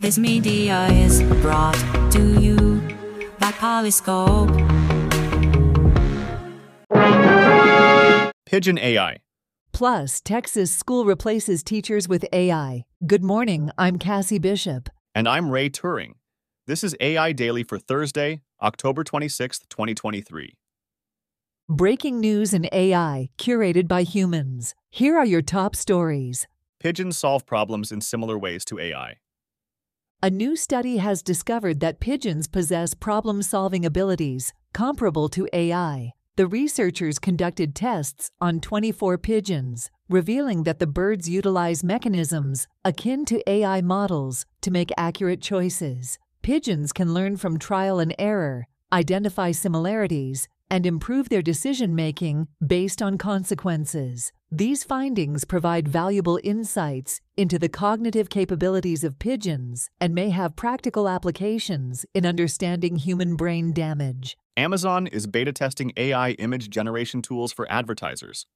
This media is brought to you by Polyscope. Pigeon AI. Plus, Texas school replaces teachers with AI. Good morning, I'm Cassie Bishop. And I'm Ray Turing. This is AI Daily for Thursday, October 26, 2023. Breaking news in AI, curated by humans. Here are your top stories. Pigeons solve problems in similar ways to AI. A new study has discovered that pigeons possess problem-solving abilities comparable to AI. The researchers conducted tests on 24 pigeons, revealing that the birds utilize mechanisms akin to AI models to make accurate choices. Pigeons can learn from trial and error, identify similarities, and improve their decision-making based on consequences. These findings provide valuable insights into the cognitive capabilities of pigeons and may have practical applications in understanding human brain damage. Amazon is beta testing AI image generation tools for advertisers.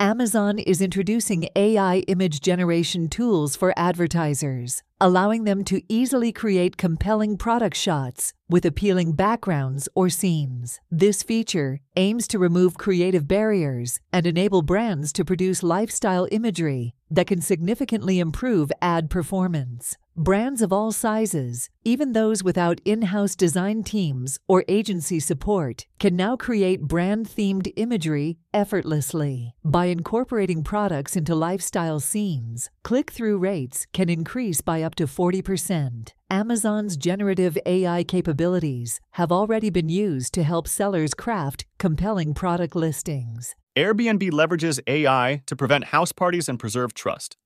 Amazon is introducing AI image generation tools for advertisers, allowing them to easily create compelling product shots with appealing backgrounds or scenes. This feature aims to remove creative barriers and enable brands to produce lifestyle imagery that can significantly improve ad performance. Brands of all sizes, even those without in-house design teams or agency support, can now create brand-themed imagery effortlessly. By incorporating products into lifestyle scenes, click-through rates can increase by up to 40%. Amazon's generative AI capabilities have already been used to help sellers craft compelling product listings. Airbnb leverages AI to prevent house parties and preserve trust.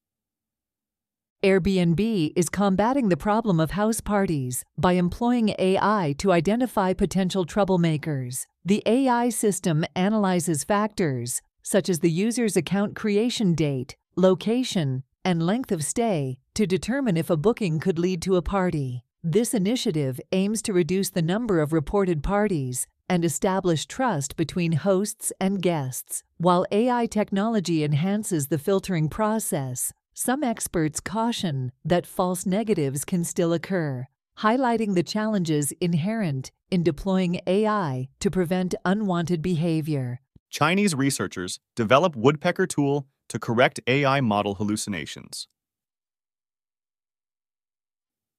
Airbnb is combating the problem of house parties by employing AI to identify potential troublemakers. The AI system analyzes factors such as the user's account creation date, location, and length of stay to determine if a booking could lead to a party. This initiative aims to reduce the number of reported parties and establish trust between hosts and guests. While AI technology enhances the filtering process, some experts caution that false negatives can still occur, highlighting the challenges inherent in deploying AI to prevent unwanted behavior. Chinese researchers develop Woodpecker tool to correct AI model hallucinations.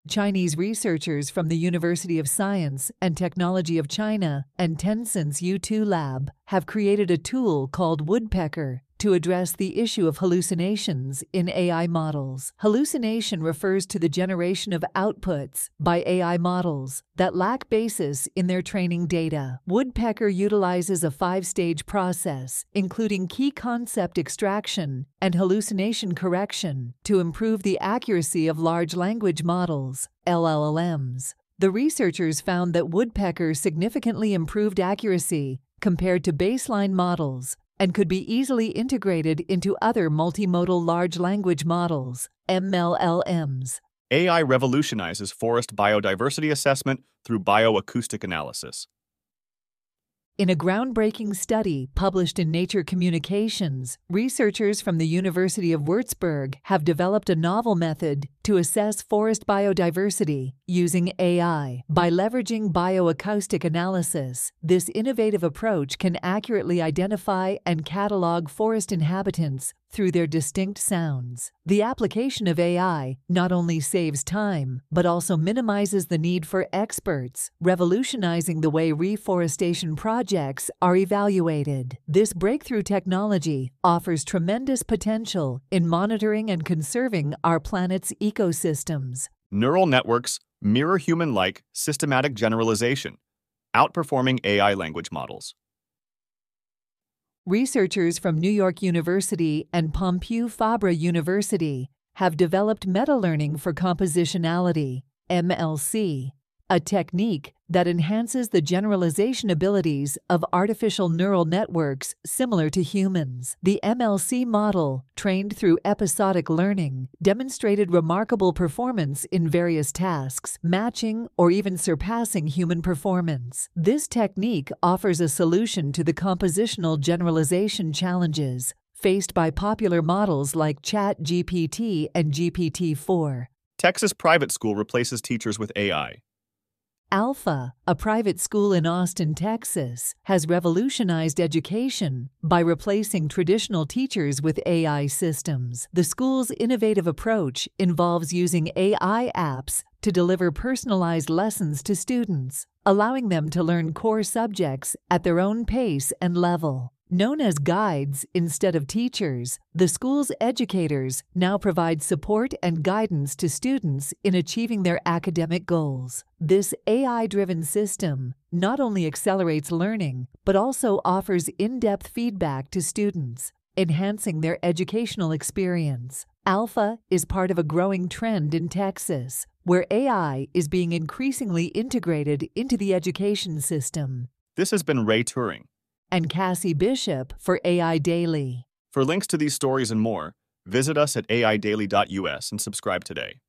Chinese researchers from the University of Science and Technology of China and Tencent's YouTu lab have created a tool called Woodpecker to address the issue of hallucinations in AI models. Hallucination refers to the generation of outputs by AI models that lack basis in their training data. Woodpecker utilizes a five-stage process, including key concept extraction and hallucination correction, to improve the accuracy of large language models, LLMs. The researchers found that Woodpecker significantly improved accuracy compared to baseline models, and could be easily integrated into other multimodal large language models, MLLMs. AI revolutionizes forest biodiversity assessment through bioacoustic analysis. In a groundbreaking study published in Nature Communications, researchers from the University of Würzburg have developed a novel method to assess forest biodiversity using AI. By leveraging bioacoustic analysis, this innovative approach can accurately identify and catalog forest inhabitants through their distinct sounds. The application of AI not only saves time, but also minimizes the need for experts, revolutionizing the way reforestation projects are evaluated. This breakthrough technology offers tremendous potential in monitoring and conserving our planet's ecosystems. Neural networks mirror human-like systematic generalization, outperforming AI language models. Researchers from New York University and Pompeu Fabra University have developed meta-learning for compositionality, MLC, a technique that enhances the generalization abilities of artificial neural networks similar to humans. The MLC model, trained through episodic learning, demonstrated remarkable performance in various tasks, matching or even surpassing human performance. This technique offers a solution to the compositional generalization challenges faced by popular models like ChatGPT and GPT-4. Texas private school replaces teachers with AI. Alpha, a private school in Austin, Texas, has revolutionized education by replacing traditional teachers with AI systems. The school's innovative approach involves using AI apps to deliver personalized lessons to students, allowing them to learn core subjects at their own pace and level. Known as guides instead of teachers, the school's educators now provide support and guidance to students in achieving their academic goals. This AI-driven system not only accelerates learning, but also offers in-depth feedback to students, enhancing their educational experience. Alpha is part of a growing trend in Texas, where AI is being increasingly integrated into the education system. This has been Ray Turing and Cassie Bishop for AI Daily. For links to these stories and more, visit us at aidaily.us and subscribe today.